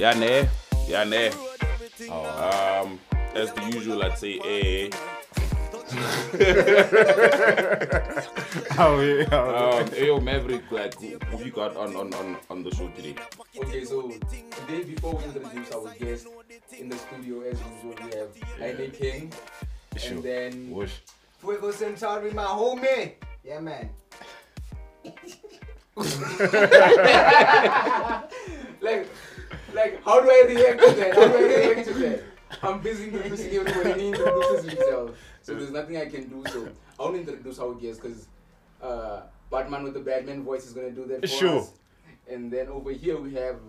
Yeah, nah. Oh. As the usual, I'd say, eh. Ayo, Maverick, like, who you got on the show today? Okay, so today, before we introduce our guest in the studio, as usual, we have Heineking, and then Fuego Sintauri, my homie. Yeah, man. Like, how do I react to that? I'm busy introducing everyone. He introduces himself, so there's nothing I can do. So I want to introduce our guest because Batman with the Batman voice is gonna do that for us. And then over here we have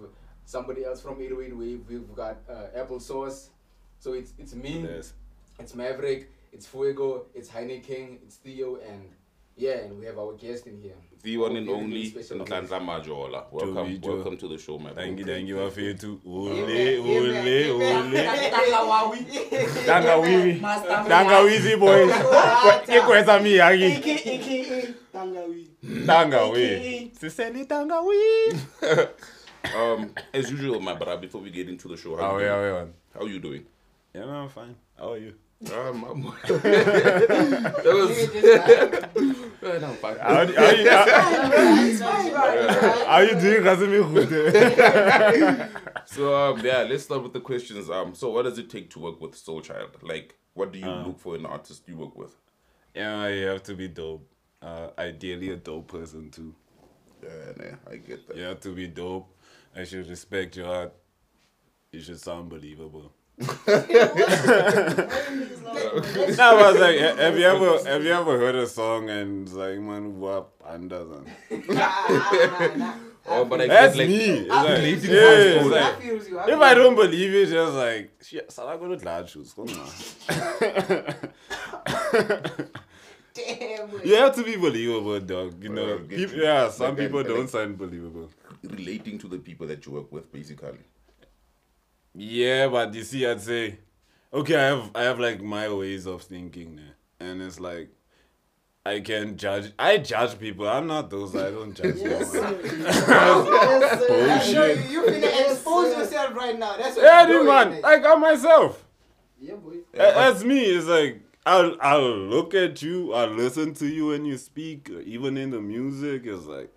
somebody else from 808 Wave. We've got Apple Sxvce. So it's me, it's Maverick, it's Fuego, it's Heineking, it's Theo, and and we have our guest in here. The one and only Lanza Majo Ola. Welcome to the show, my friend. Thank you for you too. Ole. Tangawawi boys. Ikweza mi yagi. Tangawawi. Siseli Tangawawi. As usual, my brother. Before we get into the show, how are you doing? Yeah, man, I'm fine. How are you? Are you doing So let's start with the questions. So what does it take to work with Soul Child? Like, what do you look for in an artist you work with? Yeah, you have to be dope. Ideally a dope person too. Yeah, I get that. You have to be dope. I should respect your art. You should sound believable. I was like, have you ever heard a song and it's like, man, what doesn't? Oh, but I that's like, me. If I don't believe it, just like, shit, I go to large shoes. Come on. Damn. You have to be believable, dog. You know, some people don't sound believable. Relating to the people that you work with, basically. Yeah, but you see, I'd say, okay, I have like my ways of thinking, and it's like, I judge people. I'm not those. I don't judge people. Bullshit. You're gonna expose yourself right now. That's what you're doing, man. Like, I'm myself. Yeah, boy. That's me. It's like I'll look at you. I'll listen to you when you speak, even in the music. It's like,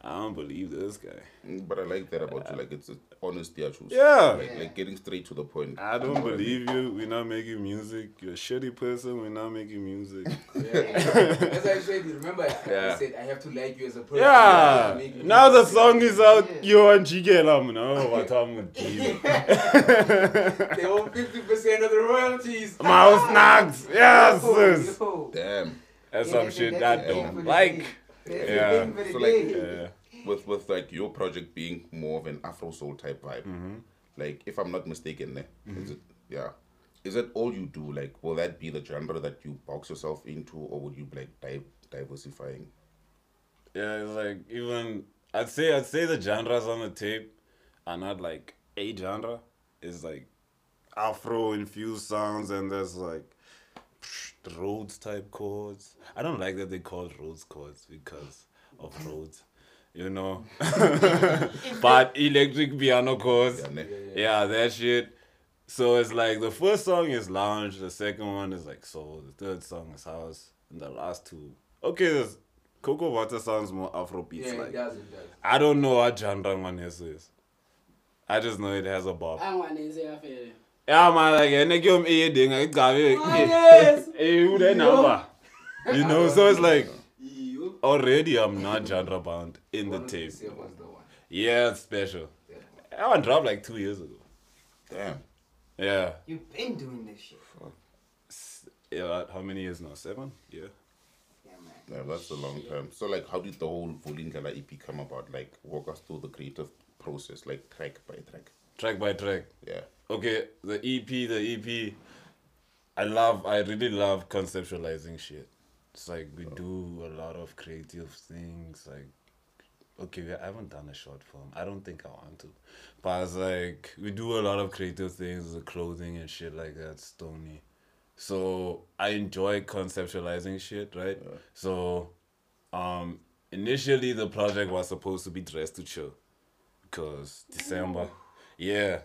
I don't believe this guy. But I like that about you. Like, it's honesty I choose. Yeah. Like getting straight to the point. I don't believe you. We're not making music. You're a shitty person. We're not making music. As I said, remember, I said I have to like you as a person. Yeah. Now the song is out. You're on Jigelam. No, what I'm with you. They own 50% of the royalties. Mouse snags. Yes. Damn. That's some shit that don't like. Yeah. So like, with like your project being more of an Afro soul type vibe, like if I'm not mistaken, is it all you do? Like, will that be the genre that you box yourself into, or would you like diversifying? Yeah, it's like, even I'd say the genres on the tape are not like a genre. It's like Afro infused sounds, and there's like Rhodes type chords. I don't like that they call Rhodes chords because of Rhodes, you know. But electric piano chords, that shit. So it's like the first song is lounge, the second one is like soul, the third song is house, and the last two. Okay, this Cocoa Butter sounds more Afrobeats like. It does. I don't know what genre one is. I just know it has a bop. Yeah, man, like, you know, so it's like, already I'm not genre bound in the tape. Yeah, it's special. That one dropped like 2 years ago. Damn. Yeah. You've been doing this shit. Yeah, how many years now? 7? Yeah. Yeah, man. Yeah, that's a long time. So, like, how did the whole Volinkala EP come about? Like, walk us through the creative process, like, track by track. Track by track. Yeah. Okay, the EP. I really love conceptualizing shit. It's like we do a lot of creative things. Like, okay, I haven't done a short film. I don't think I want to. But it's like we do a lot of creative things, the clothing and shit like that, Stoney. So I enjoy conceptualizing shit, right? Yeah. So, initially the project was supposed to be Dressed to Chill, because December. Yeah.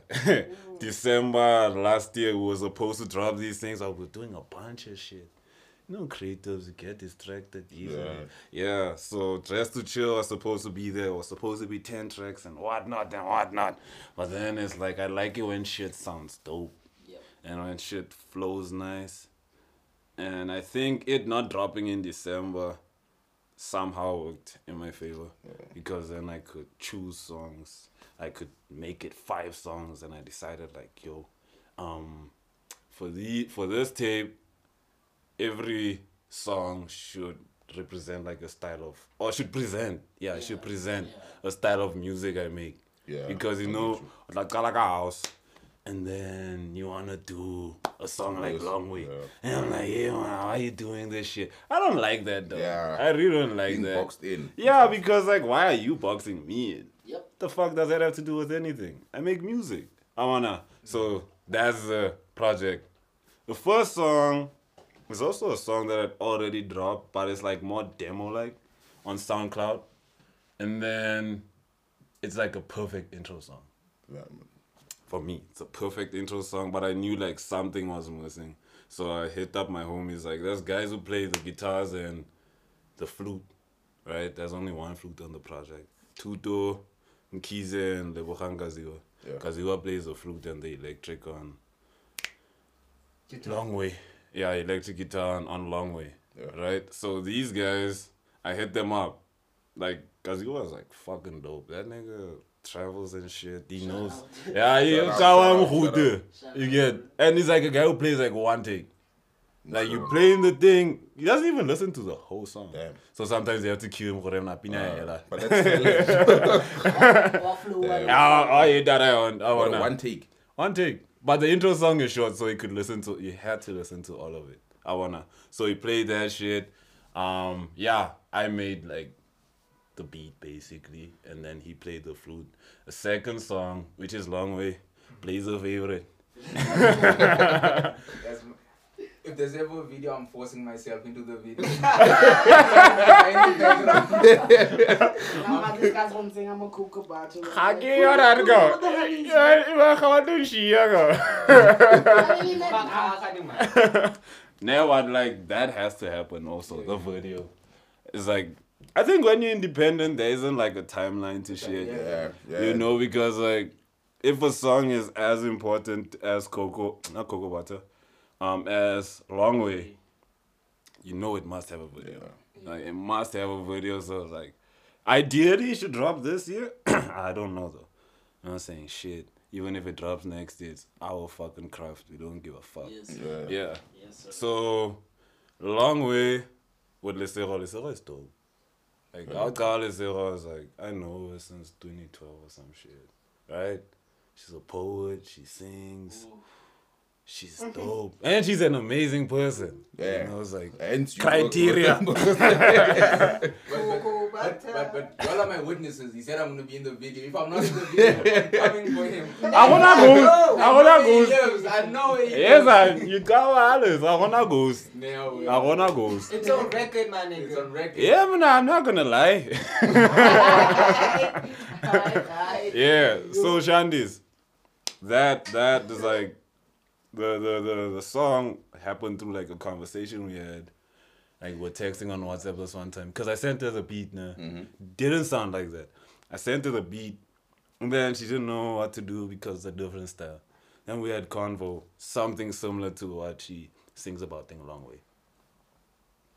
December last year, we were supposed to drop these things. I was doing a bunch of shit. You know, creatives get distracted easily. Yeah, so Dress to Chill was supposed to be there. It was supposed to be 10 tracks and whatnot and whatnot. But then it's like, I like it when shit sounds dope. Yep. And when shit flows nice. And I think it not dropping in December somehow worked in my favor. Yeah. Because then I could choose songs. I could make it 5 songs, and I decided like, yo, for this tape, every song should represent like a style of, or should present, a style of music I make. Yeah. Because, you know, like a house, and then you want to do a song like Long Way. Yeah. And I'm like, hey, man, why are you doing this shit? I don't like that, though. Yeah. I really don't like that. Boxed in. Yeah, because like, why are you boxing me in? Yep. The fuck does that have to do with anything? I make music. I wanna. So that's the project. The first song, it's also a song that I'd already dropped, but it's like more demo-like on SoundCloud. And then it's like a perfect intro song. Yeah, man. For me, it's a perfect intro song, but I knew like something was missing. So I hit up my homies, like there's guys who play the guitars and the flute, right? There's only one flute on the project. Tutu Nkize and Lebo Khan Gaziwa. Gaziwa plays the flute and the electric on Long Way. Yeah, electric guitar on Long Way, right? So these guys, I hit them up. Like, Gaziwa was like fucking dope. That nigga travels and shit. He knows. Yeah, you get. And he's like a guy who plays like one take. Like, you playing the thing, he doesn't even listen to the whole song. Damn. So sometimes you have to cue him. But that's One take. But the intro song is short, so you had to listen to all of it. So he played that shit. I made like the beat basically, and then he played the flute. The second song, which is Long Way, plays a favorite. If there's ever a video, I'm forcing myself into the video. I'm a Cocoa Butter. Like, that has to happen also, the video. It's like, I think when you're independent, there isn't like a timeline to shit. Yeah. You know, because like, if a song is as important as Cocoa Butter, as Long Way, you know it must have a video. Yeah. Like, it must have a video, so like, ideally it should drop this year. I don't know though. I'm not saying shit. Even if it drops next year, it's our fucking craft. We don't give a fuck. Yes, sir. Yeah. Yes, sir. So, Long Way with Leserro. Leserro is dope. Like, I'll call Leserro, is like, I know her since 2012 or some shit. Right? She's a poet, she sings. Ooh. She's dope. And she's an amazing person. Yeah. And I was like, criteria. But all of my witnesses, he said I'm going to be in the video. If I'm not in the video, I'm coming for him. I want to go. Yes, you tell Alice. I want to go. It's on record, man. It's on record. Yeah, man, I'm not going to lie. Yeah, so Shandis, that is like, the song happened through like a conversation we had. Like, we're texting on WhatsApp this one time. Because I sent her the beat, nah. Mm-hmm. Didn't sound like that. I sent her the beat. And then she didn't know what to do because it's a different style. Then we had convo. Something similar to what she sings about in Long Way.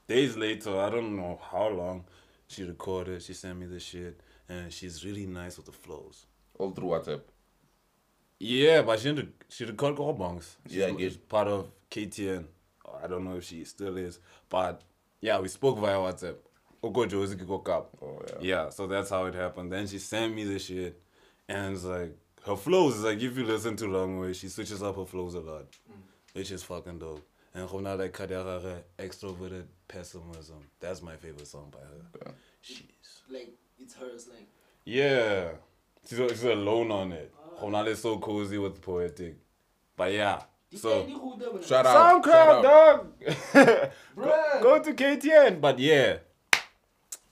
Days later, I don't know how long, she recorded. She sent me the shit. And she's really nice with the flows. All through WhatsApp. Yeah, but she recorded all bongs. She's part of KTN. I don't know if she still is, but yeah, we spoke via WhatsApp. Yeah, so that's how it happened. Then she sent me the shit, and it's like, her flows is like, if you listen to Long Way, she switches up her flows a lot, which is fucking dope. And Cornell, like, extroverted pessimism. That's my favorite song by her. Yeah. She's like, it's hers, like. Yeah, she's alone on it. Cornell is so cozy with poetic, but yeah. So, SoundCloud, dog! go to KTN. But yeah,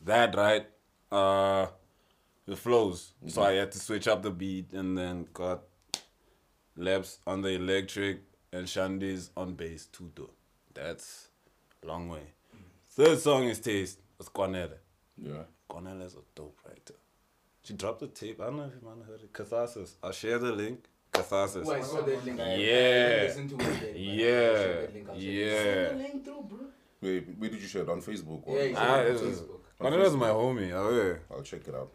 that, right? The flows. Mm-hmm. So I had to switch up the beat and then got Labs on the electric, and Shandy's on bass, Tutu. That's Long Way. Third song is Taste. It's Cornell. Yeah. Cornell is a dope writer. She dropped the tape. I don't know if you man heard it. Catharsis. I'll share the link. Catharsis. Oh, I saw that link. Yeah. Listen to it. Yeah. Yeah. Send the link through, bro. Wait, where did you share it? On Facebook? Or? Yeah, Facebook. Cornell is my homie. I'll check it out.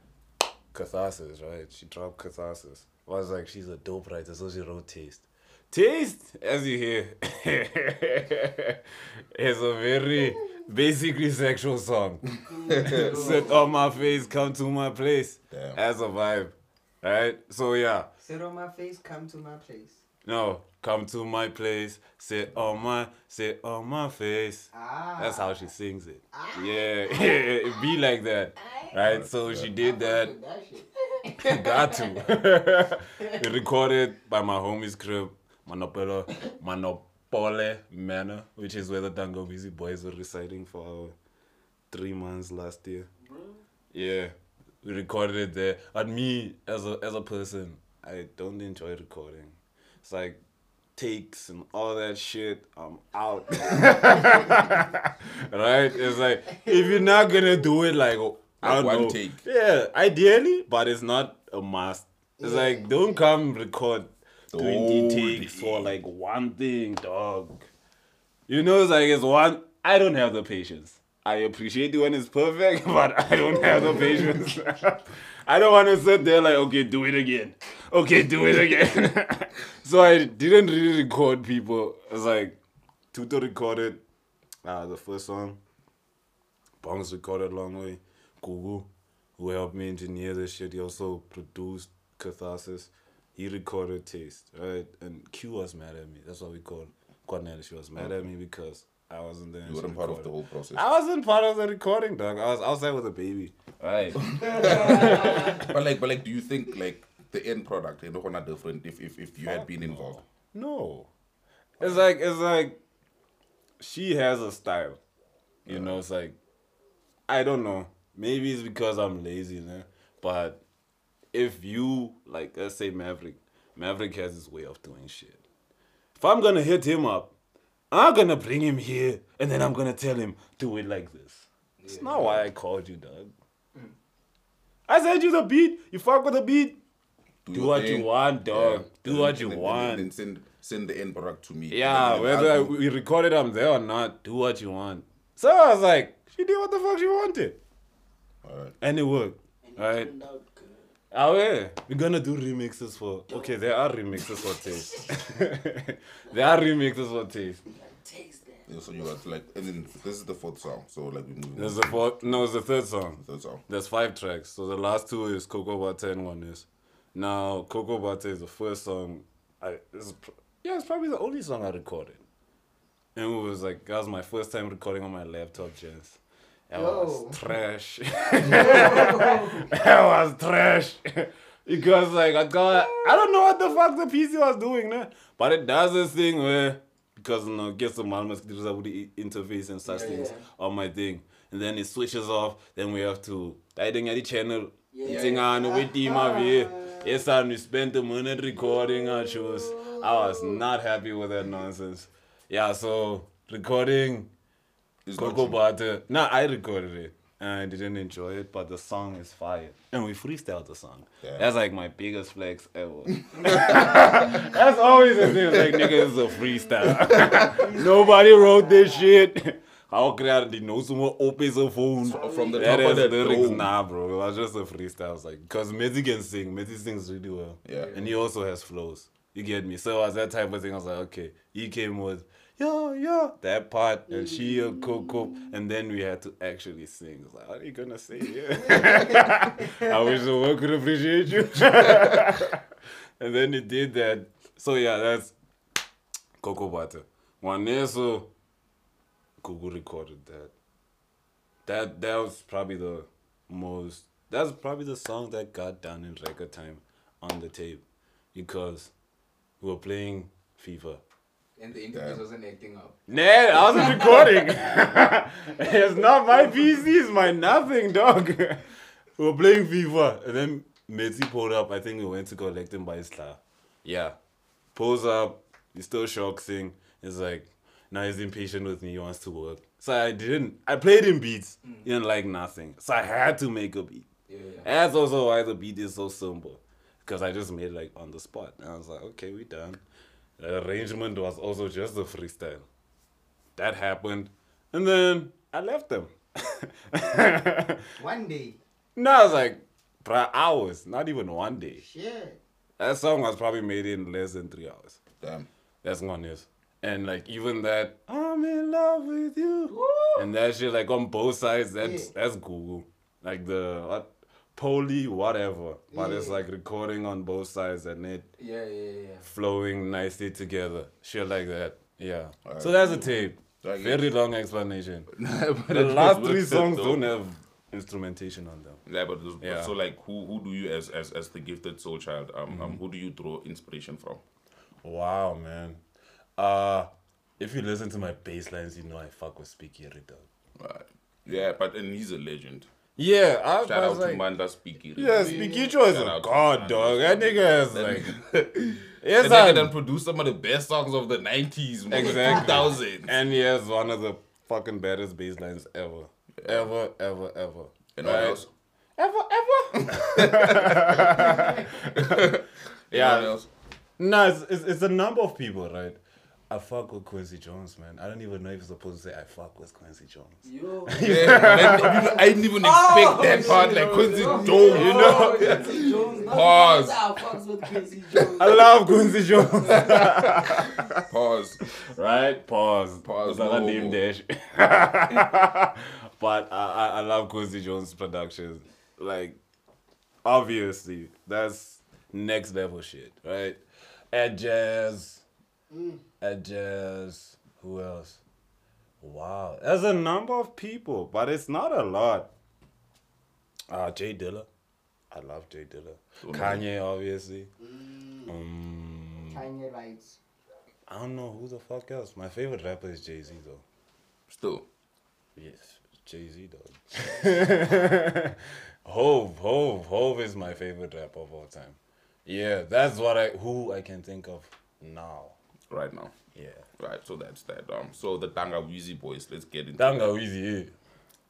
Catharsis, right? She dropped Catharsis. I was like, she's a dope writer, so she wrote Taste. Taste, as you hear, is a very basically sexual song. Sit on my face, come to my place. Damn. As a vibe, right? So yeah. Sit on my face, come to my place. No, come to my place, sit on my face. Ah. That's how she sings it. Ah. Yeah, it be like that, right? So she did that. Got to. Recorded by my homie's crib, Manopelo. Paule Manor, which is where the Dango Busy boys were reciting for our 3 months last year. Yeah, we recorded it there. And me, as a person, I don't enjoy recording. It's like takes and all that shit. I'm out. Right? It's like, if you're not gonna do it, like one take. Yeah, ideally, but it's not a must. It's like, don't come record 20 takes for like one thing, dog. You know, it's like, it's one. I don't have the patience. I appreciate it when it's perfect, but I don't have the patience. I don't want to sit there like, okay, do it again. Okay, do it again. So I didn't really record people. It's like, Tutu recorded the first song. Bongs recorded Long Way. Gugu, who helped me engineer this shit, he also produced Catharsis. He recorded Taste, right? And Q was mad at me. That's what we called Cornell. She was mad at me because I wasn't there. You weren't part of the whole process. I wasn't part of the recording, dog. I was outside with a baby. Right. but do you think like the end product is not different if you had been involved? No. It's like she has a style. You know, it's like, I don't know. Maybe it's because I'm lazy, man. But if you, like, let's say Maverick has his way of doing shit. If I'm going to hit him up, I'm going to bring him here, and then I'm going to tell him, do it like this. Yeah. It's not why I called you, dog. Mm. I sent you the beat. You fuck with the beat. Do what you want, dog. Yeah. Do what you want. And send the end product to me. Yeah, whether we recorded I'm there or not, do what you want. So I was like, she did what the fuck she wanted. All right. And it worked. And right? We're gonna do remixes for... Okay, there are remixes for Taste. There are remixes for Taste. Yeah, so you got to like... And then this is the fourth song, so like we move... There's the fourth... No, it's the third song. The third song. There's 5 tracks. So the last 2 is Cocoa Butter and 1 is... Now, Cocoa Butter is the first song. It's probably the only song I recorded. And it was like... That was my first time recording on my laptop, Jens. It was trash. Because like I don't know what the fuck the PC was doing, nah. But it does this thing where because you know gets the interface and such things on my thing. And then it switches off, then we have to tidying at the channel. Yes, and we spent a minute recording our shows. I was not happy with that nonsense. Yeah, so recording Cocoa Butter. Nah, I recorded it and I didn't enjoy it, but the song is fire. And we freestyled the song. Yeah. That's like my biggest flex ever. That's always the thing. Like, nigga, this is a freestyle. Nobody wrote this shit. How creative did no someone open the phone? From the top of the lyrics, nah, bro. It was just a freestyle. I was like, because Mezi can sing. Mezi sings really well. Yeah. And he also has flows. You get me? So it was that type of thing. I was like, okay. He came with... Yo, that part, and she a cocoa, and then we had to actually sing. I was like, what are you gonna say here? I wish the world could appreciate you. And then he did that. So yeah, that's Cocoa Butter. Waneso, Kugu recorded that. That was probably the song that got done in record time on the tape, because we were playing FIFA. And the interface wasn't acting up. Nah, I wasn't recording. It's not my PC, it's my nothing, dog. We were playing FIFA. And then Mezi pulled up. I think we went to collect him by his car. Yeah. pulls up, he's still shoxing. He's like, now he's impatient with me, he wants to work. So I played him beats, he didn't like nothing. So I had to make a beat. Yeah. That's also why the beat is so simple. Because I just made like on the spot. And I was like, okay, we done. The arrangement was also just a freestyle. That happened. And then I left them. One day. No, I was like, hours, not even one day. Shit. That song was probably made in less than 3 hours. Damn. That's one is. And like even that, I'm in love with you. Woo! And that shit like on both sides, that's Google. Like the Paule, whatever. But it's like recording on both sides and it flowing nicely together. Shit like that. Yeah. Right. So that's a tape. Like, very long explanation. The last three songs don't have instrumentation on them. Yeah, but so like who do you as the Gifted Soul Child, who do you draw inspiration from? Wow, man. If you listen to my bass lines, you know I fuck with Speaky every time. Right. Yeah, and he's a legend. Yeah, shout out to Mandi Speaky. Yeah, Speaky Joe is a god, dog. That nigga is like, yes, that nigga done produced some of the best songs of the 90s, exactly, 2000s, and he has one of the fucking baddest bass lines ever, ever, ever, ever. And what else? Ever. Yeah. What else? No, it's a number of people, right? I fuck with Quincy Jones, man. I don't even know if you're supposed to say I fuck with Quincy Jones. Yo. Yeah, I didn't even expect that part, like Quincy Jones, you know? Quincy Jones. Pause. I fucks with Quincy Jones. I love Quincy Jones. Pause. Right? Pause. Pause. Another name dash. But I love Quincy Jones' productions. Like, obviously, that's next level shit, right? At Jazz. Edges, who else? Wow, there's a number of people, but it's not a lot. Jay Dilla, I love Jay Dilla. Kanye, obviously. Kanye writes. I don't know who the fuck else. My favorite rapper is Jay-Z though. Still. Yes, Jay-Z though. Hove is my favorite rapper of all time. Yeah, that's what I can think of now. Right now. Yeah. Right, so that's that. So the Tangawawi boys, let's get into Tangawawi, yeah.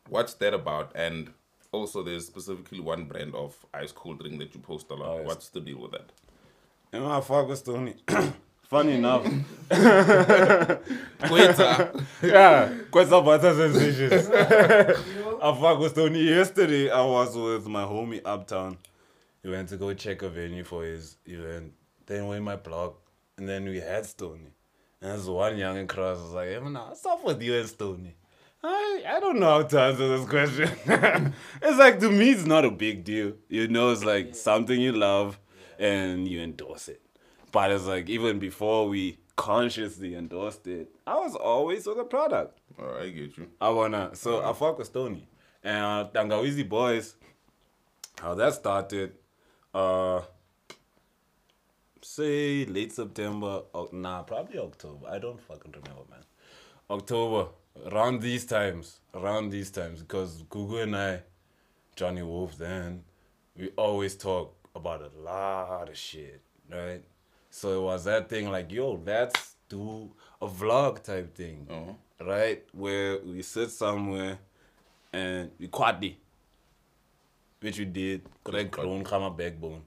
What's that about? And also there's specifically one brand of ice cold drink that you post a lot. What's the deal with that? You know, I fuck with Stoney. Funny enough. Quinza. Yeah. Quincy Butter Sensations. I fuck with Stoney. Yesterday I was with my homie uptown. He went to go check a venue for his event. Then we're in my blog. And then we had Stoney. And there's one young and cross was like, hey, man, what's up with you and Stoney? I don't know how to answer this question. It's like, to me, it's not a big deal. You know, it's like something you love and you endorse it. But it's like, even before we consciously endorsed it, I was always with the product. Oh, I get you. I fuck with Stoney. And Tangawawi boys, how that started, say late September, probably October. I don't fucking remember, man. October, around these times, because Gugu and I, Johnny Wolf then, we always talk about a lot of shit, right? So it was that thing like, yo, let's do a vlog type thing, right? Where we sit somewhere and we quaddy, which we did, correct, backbone,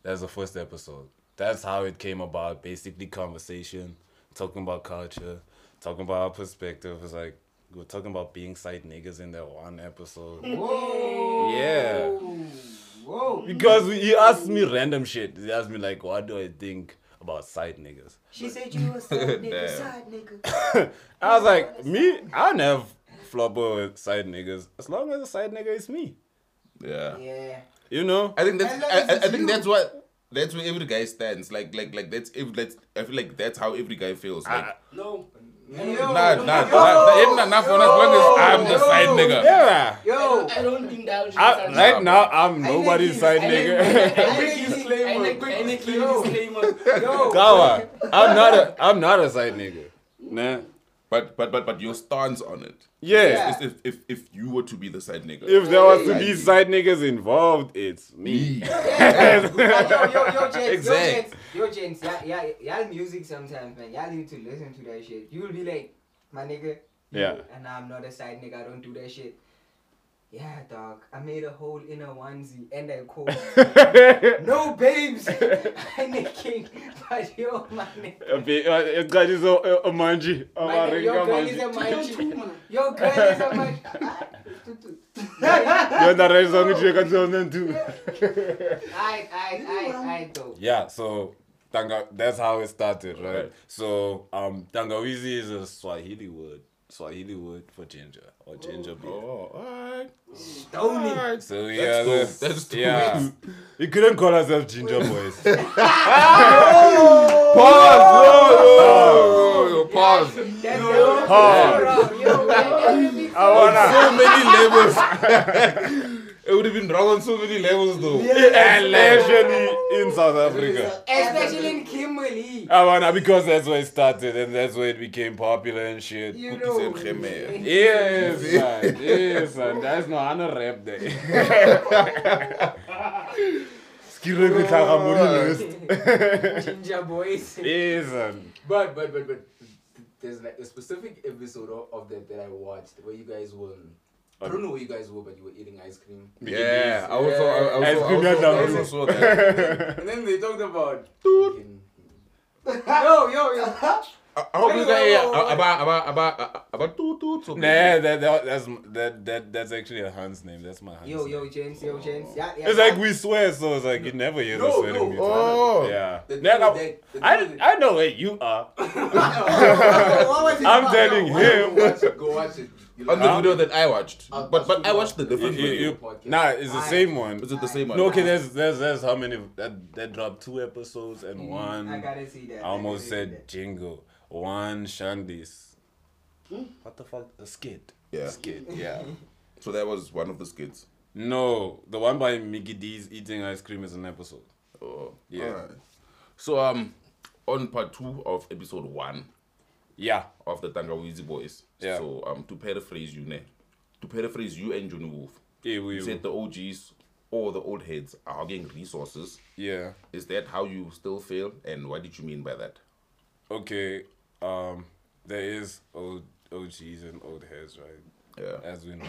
That's the first episode. That's how it came about. Basically conversation, talking about culture, talking about our perspective. It's like, we were talking about being side niggas in that one episode. Whoa! Yeah. Whoa! Because he asked me random shit. He asked me like, what do I think about side niggas? She said you were side nigga. I was like, me? I don't have flopper with side niggas. As long as a side nigga is me. Yeah. Yeah. You know, I think that's where every guy stands. Like that's I feel like that's how every guy feels. Like I'm the side nigga. Yeah. Yo, I don't think that. Right now, I'm nobody's side nigga. Quick disclaimer. Yo, Gawa, I'm not a side nigga. Nah. But your stance on it. Yeah. If you were to be the side nigga. If there was to be side niggas involved, it's me. Exactly. Yo, James, y'all music sometimes, man. Y'all need to listen to that shit. You'll be like, my nigga. Yeah. And I'm not a side nigga. I don't do that shit. Yeah, dog. I made a hole in a onesie and a coat. No babes. Heineking. But yo, my nigga. Your girl is a manji. Your girl is a manji. Your girl is a manji. You're not right song which you can tell them too. I do. Yeah, so that's how it started, right? So Tangawizi is a Swahili word. Swahili word for ginger or ginger beer. Oh, alright. Stoney. So yeah, that's yeah. You couldn't call ourselves ginger boys. Oh! Pause. So many labels. It would have been wrong on so many levels though. Yeah. Especially in South Africa. Especially in Kimberley. Because that's where it started and that's where it became popular and shit. You know. Yes, man. Yes, man. That's not on a rap day. Ginger boys. Yes, man. But there's like a specific episode of that I watched where you guys were... I don't know where you guys were, but you were eating ice cream. Yeah, I also saw that. And then they talked about... Yo. I hope you guys about Tutu. Nah, that's actually a Hans name. That's my Hans name. Yo, James. Yeah, it's like we swear, so it's like you never hear the swearing before. Oh. Yeah. I know where you are. I'm telling him. Go watch it. On the video that I watched, but I watched the different video. Nah, it's the same one. Is it the same one? No, okay. There's how many that dropped 2 episodes and one. I gotta see that. I almost said jingle. One Shandis. What the fuck? A skit. Yeah. Skit. Yeah. So that was one of the skits. No, the one by Mickey D's eating ice cream is an episode. Oh. Yeah. All right. So on part 2 of episode 1. Yeah. Of the Tangawawi Boys. Yeah. So to paraphrase you and Johnny Wolf. Yeah, you said the OGs or the old heads are getting resources. Yeah. Is that how you still feel? And what did you mean by that? Okay. There is old OGs and old heads, right? Yeah. As we know.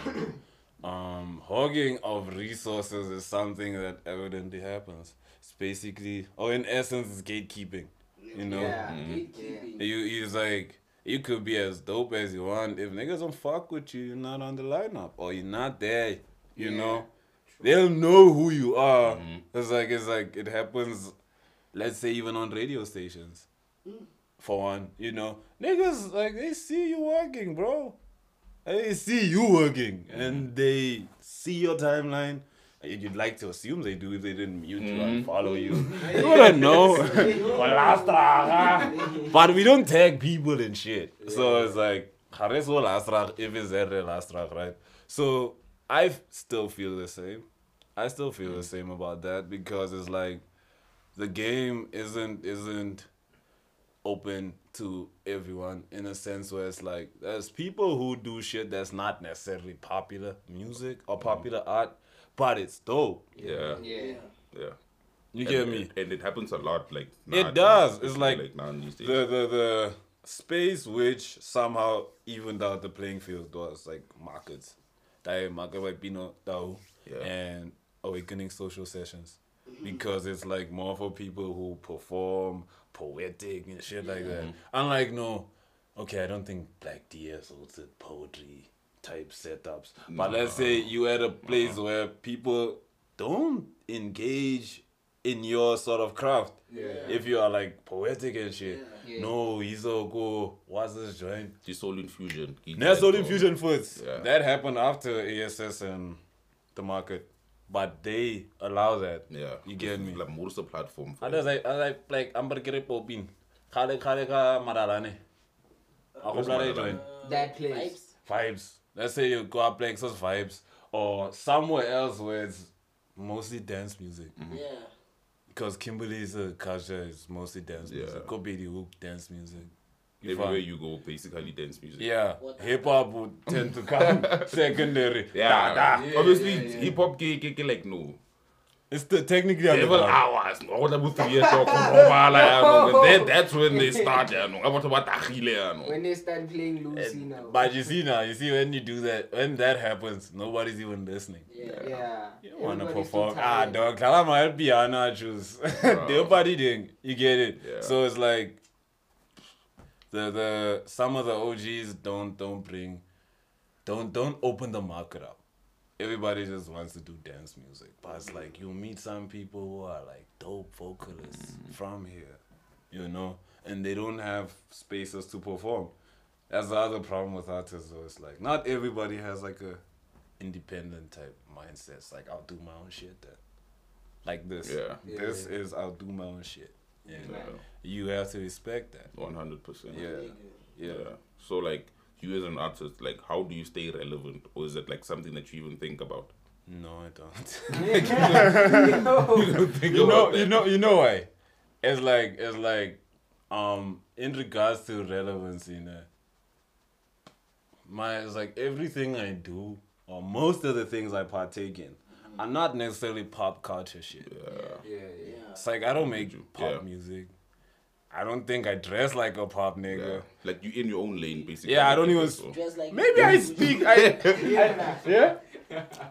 Hogging of resources is something that evidently happens. It's basically in essence it's gatekeeping. You know? Yeah, gatekeeping. He's like, you could be as dope as you want. If niggas don't fuck with you, you're not on the lineup or you're not there. You know, they'll know who you are. Mm-hmm. It's like it happens. Let's say even on radio stations, for one, you know, niggas like they see you working, bro. They see you working, and they see your timeline. You'd like to assume they do if they didn't mute you and follow you. You wouldn't know. But we don't tag people and shit. Yeah. So it's like, if it's that, right? So I still feel the same. I still feel the same about that because it's like the game isn't open to everyone in a sense where it's like there's people who do shit that's not necessarily popular music or popular art. But it's dope. Yeah. You get me? And it happens a lot. Like it does. It's like the space which somehow evened out the playing field was like markets. And awakening social sessions. Because it's like more for people who perform poetic and shit like that. I'm like, I don't think Black DS holds it poetry type setups, but let's say you at a place where people don't engage in your sort of craft. If you are like poetic and shit, he's go. What's this joint? The soul infusion. Foods. Yeah. That happened after ASS and the market, but they allow that. Yeah, you get me. Like more platform. I like ambergere popin. Khale maralane. That place. Vibes. Let's say you go up playing such vibes or somewhere else where it's mostly dance music. Mm-hmm. Yeah. Because Kimberley's culture is mostly dance music. Go be the hook, dance music. Everywhere you go, basically dance music. Yeah. Hip hop would tend to come secondary. Yeah. Obviously, hip hop, like, no. It's the, technically underground. That's when they start. When they start playing Lucy now. But you see when you do that, when that happens, nobody's even listening. Yeah. You don't want to perform. Dog, Kalama El Piano choose. They're partying. You get it. Yeah. So it's like the some of the OGs don't open the market up. Everybody just wants to do dance music. But it's like you meet some people who are like dope vocalists from here, you know, and they don't have spaces to perform. That's the other problem with artists, though. It's like not everybody has like a independent type mindset. It's like, I'll do my own shit then. Like this. Yeah. This is I'll do my own shit. You know? You have to respect that. 100%. Yeah. So like, you as an artist, like, how do you stay relevant? Or is it like something that you even think about? No, I don't. You don't think about that. You know why? It's like, in regards to relevancy, you know, it's like everything I do, or most of the things I partake in, are not necessarily pop culture shit. Yeah. It's like, I don't make pop music. I don't think I dress like a pop nigga. Yeah. Like you in your own lane, basically. Yeah, I don't even dress like. Maybe I speak.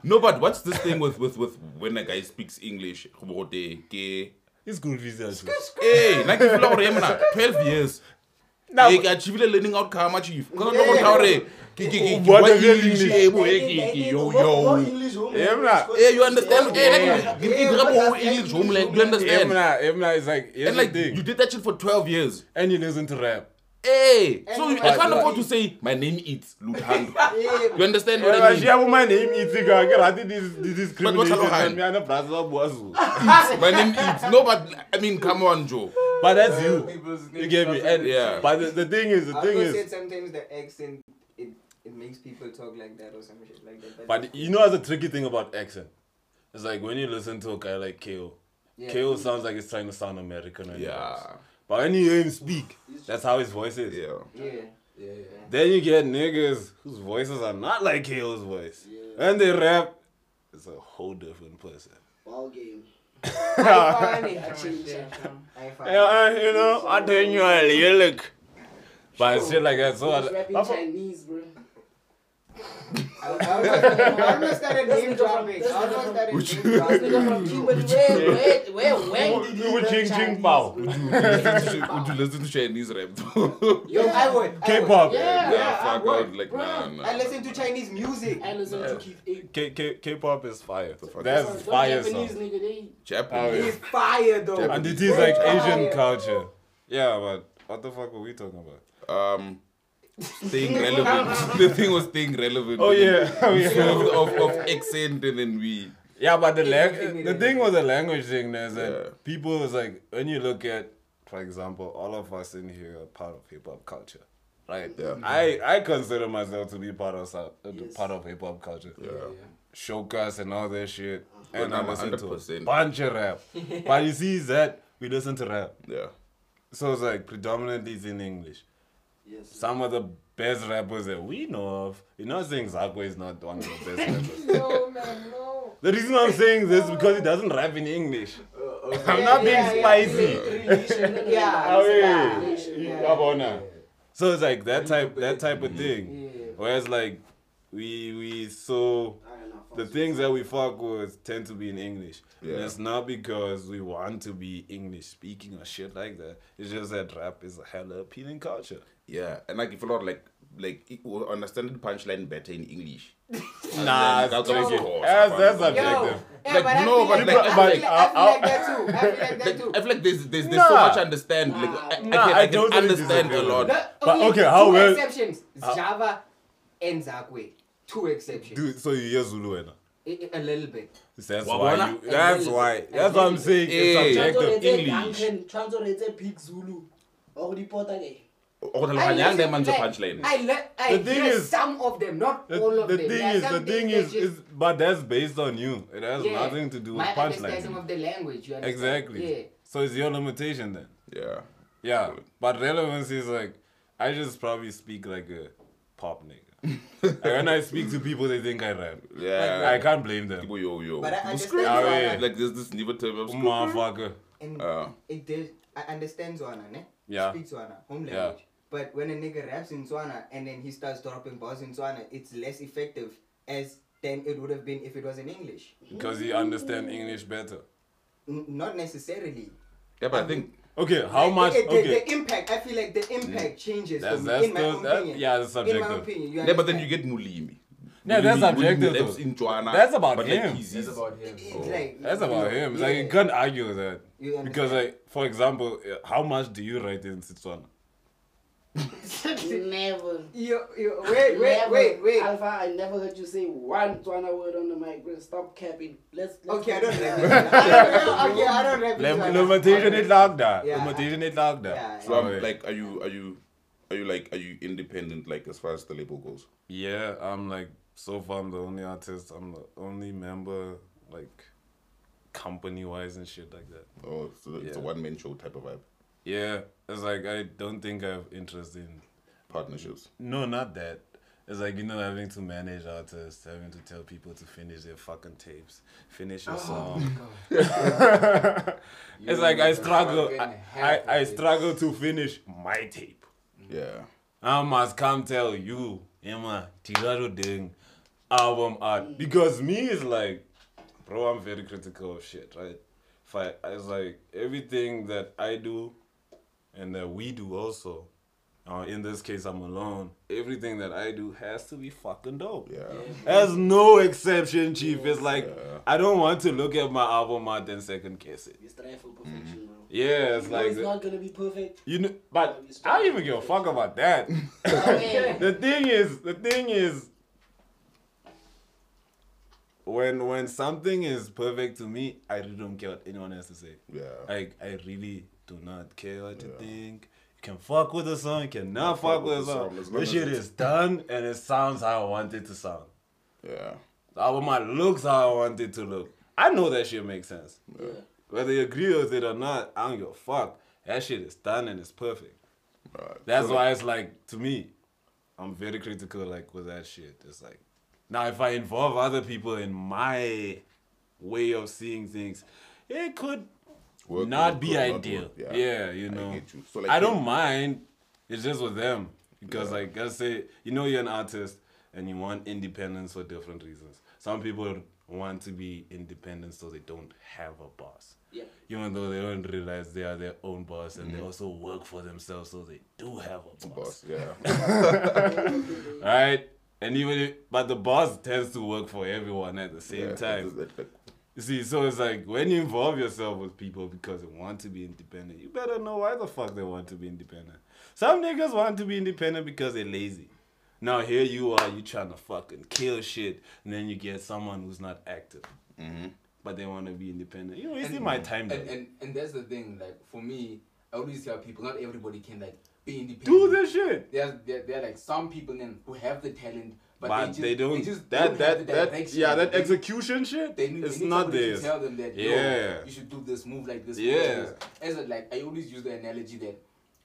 No, but what's this thing with when a guy speaks English? It's good research. Hey, like you 12 years. Now, I achieved learning outcome. You understand? You understand? It's like, and like you did that shit for 12 years. And you listen to rap. Hey! So I can't afford to say, my name is Luthando. You understand what I mean? My name is my name is. No, but I mean, come on, Joe. But that's you gave me. And, but the thing is... I said sometimes the accent, it makes people talk like that or some shit like that. But you know the tricky thing about accent? It's like when you listen to a guy like K.O. Yeah. K.O. sounds like he's trying to sound American. But when you hear him speak, that's how his voice is. Yeah. Then you get niggas whose voices are not like K.O.'s voice. When they rap, it's a whole different person. Ball game. You know, I think you are lyric. But shit like that, so I Chinese, bro. Would you listen to Chinese rap? Yo, I would. K-pop. I listen to Chinese music. I listen to K-pop is fire. That's fire. Japanese is fire though. And it is like Asian culture. Yeah, but what the fuck were we talking about? Staying relevant. The thing was staying relevant. Of accent, and then we. Yeah, but the thing was a language thing. There's that people was like, when you look at, for example, all of us in here are part of hip hop culture, right? Yeah. I consider myself to be part of hip hop culture. Yeah. Shokas and all that shit, and I listen to a bunch of rap. But you see that we listen to rap. Yeah. So it's like predominantly it's in English. Yes, some of the best rappers that we know of. You're not saying Zakwe is not one of the best rappers. No, man, no. The reason I'm saying this is because he doesn't rap in English. I'm not being spicy. So it's like that type of thing. Yeah. Whereas like the things that we fuck with tend to be in English. Yeah. And it's not because we want to be English speaking or shit like that. It's just that rap is a hella appealing culture. Yeah, and like if a lot like understand the punchline better in English. That's subjective. I feel like that too. I feel like there's so much understand. I can understand a lot. But exceptions: Java and Zakwe. 2 exceptions. Dude, so you hear Zulu and a little bit. That's what I'm saying. It's subjective. English. Translated peak Zulu. I hear some of them, not all of them. The thing is, but that's based on you. It has nothing to do with punchline. My understanding of the language. You understand? Exactly. Yeah. So it's your limitation then. Yeah. But relevancy is like, I just probably speak like a pop nigga. Like when I speak to people, they think I rap. Yeah, I can't blame them. Yo. But I understand Zwana. Like there's this never type of motherfucker. And I understand Zwana, ne? Yeah. Speak Zwana, home language. Yeah. But when a nigga raps in Zwana and then he starts dropping bars in Zwana, it's less effective as than it would have been if it was in English. Because he understands English better. Not necessarily. Yeah, but I think. Okay, how like much? The impact. I feel like the impact changes. In my opinion. Yeah, that's subjective. In my opinion, yeah, but then you get Nulimi. Yeah, that's subjective. That's about him. That's about him. That's about him. Like you can't argue with that. Because like, for example, how much do you write in Setswana? Never. Wait. Alpha, I never heard you say one Tswana word on the mic. Stop capping. Let's okay, I don't rap. Limitation is lagda. So are you independent like as far as the label goes? Yeah, I'm like so far I'm the only artist. I'm the only member like company wise and shit like that. Oh, so it's a one-man show type of vibe. Yeah, it's like I don't think I have interest in partnerships. No, not that. It's like, you know, having to manage artists, having to tell people to finish their fucking tapes, finish your song. It's like I struggle to finish my tape. Yeah. I must come tell you, Emma, Tigaro Ding, album art. Because me is like, bro, I'm very critical of shit, right? It's like everything that I do, and that we do also, in this case I'm alone, everything that I do has to be fucking dope. Yeah. There's no exception, Chief. It's like, I don't want to look at my album art and second guess it. You strive for perfection, bro. Yeah, it's like... It's not gonna be perfect. You know, but I don't even give a fuck about that. The thing is, when something is perfect to me, I really don't care what anyone has to say. Yeah. Like, I really do not care what you think. You can fuck with the song, you cannot fuck with the song. This shit is done and it sounds how I want it to sound. Yeah. The album art looks how I want it to look. I know that shit makes sense. Yeah. Whether you agree with it or not, I don't give a fuck. That shit is done and it's perfect. Right. That's why it's like, to me, I'm very critical like with that shit. It's like, now if I involve other people in my way of seeing things, it could not be ideal. Yeah, you know. I get you. So, like, I don't mind. It's just with them. Because like I say, you know, you're an artist and you want independence for different reasons. Some people want to be independent so they don't have a boss. Yeah. Even though they don't realize they are their own boss and they also work for themselves so they do have a boss. Right? And even but the boss tends to work for everyone at the same time. You see, so it's like when you involve yourself with people because they want to be independent, you better know why the fuck they want to be independent. Some niggas want to be independent because they're lazy. Now here you are, you trying to fucking kill shit, and then you get someone who's not active. Mm-hmm. But they want to be independent. You wasting my time there. And that's the thing, like for me, I always tell people, not everybody can like be independent. Do this shit. There are like some people then who have the talent, but they don't have the execution shit. They need not this. Tell them that you should do this, move like this. Yeah. As like I always use the analogy that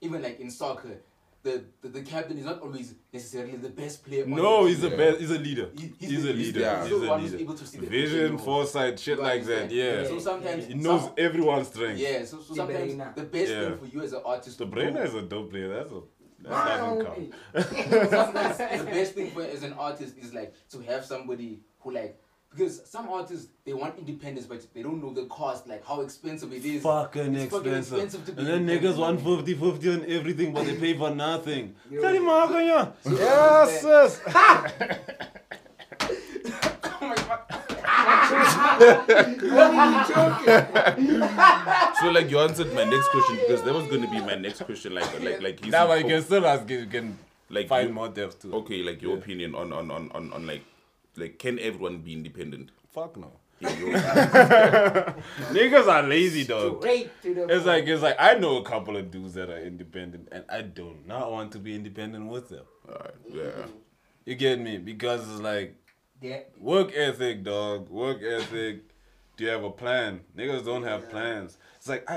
even like in soccer, the captain is not always necessarily the best player. No, he's the best. He's a leader. He's a leader. He's a leader. Able to see the vision, foresight, shit like that. Yeah. So sometimes he knows everyone's strength. Yeah. So sometimes the best thing for you as an artist. The brain is a dope player. That doesn't count. The best thing for as an artist is like to have somebody who like. Because some artists, they want independence, but they don't know the cost, like how expensive it is. Fucking expensive to be. And then niggas want 50-50 on everything, but they pay for nothing. Yes, so like you answered my next question because that was going to be my next question. Like. Now I can still ask. You can like find more depth too. Okay, like your opinion on like. Like, can everyone be independent? Fuck no. Niggas are lazy, dog. It's like I know a couple of dudes that are independent, and I do not want to be independent with them. Alright, yeah. You get me? Because it's like, work ethic, dog. Work ethic. Do you have a plan? Niggas don't have plans. It's like,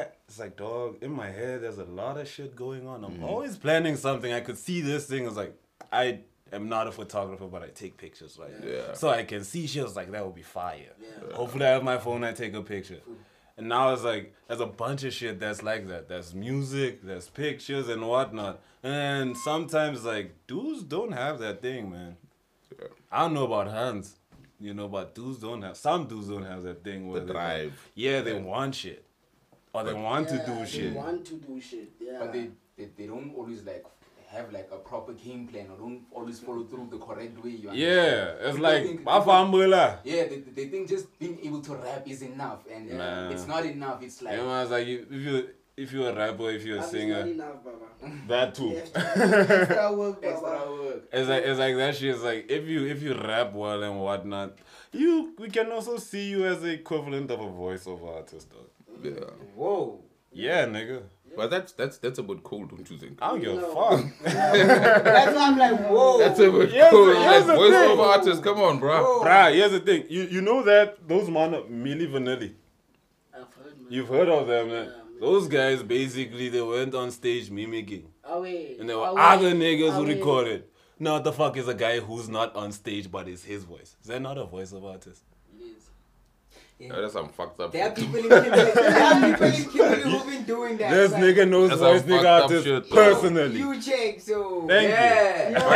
dog. In my head, there's a lot of shit going on. I'm always planning something. I could see this thing. It's like I am not a photographer, but I take pictures, right? Yeah. So I can see, she was like, that would be fire. Yeah. Hopefully I have my phone, I take a picture. And now it's like, there's a bunch of shit that's like that. There's music, there's pictures and whatnot. And sometimes, like, dudes don't have that thing, man. Yeah. I don't know about hands, you know, but dudes don't have, some dudes don't have that thing. Where the drive. Like, yeah, they want shit. Or they want to do shit. They want to do shit, yeah. But they don't always, like, have like a proper game plan or don't always follow through the correct way. You understand? Yeah, it's like umbrella. Yeah, they think just being able to rap is enough, and it's not enough. It's like, yeah, it's like if you're a rapper, if you're a singer, not enough, Baba. That too. Extra work, Baba. Extra work. It's like that shit. It's like if you rap well and whatnot, we can also see you as the equivalent of a voiceover artist, dog. Yeah. Whoa. Yeah, nigga. But that's about cool, don't you think? I don't give a fuck. That's why I'm like, whoa. That's about cool. Like, voiceover artists, come on, bro. Bruh, here's the thing. You know that those man are Milli Vanilli. I've heard. Man. You've heard of them, man. Yeah, those guys, basically, they went on stage mimicking. Oh, wait. And there were other niggas who recorded. Now, the fuck is a guy who's not on stage, but it's his voice? Is that not a voiceover artist? Yeah. That's some fucked up. There are people in Kimberley who've been doing that. This nigga knows voice nigga artists personally. You check, so. Thank you.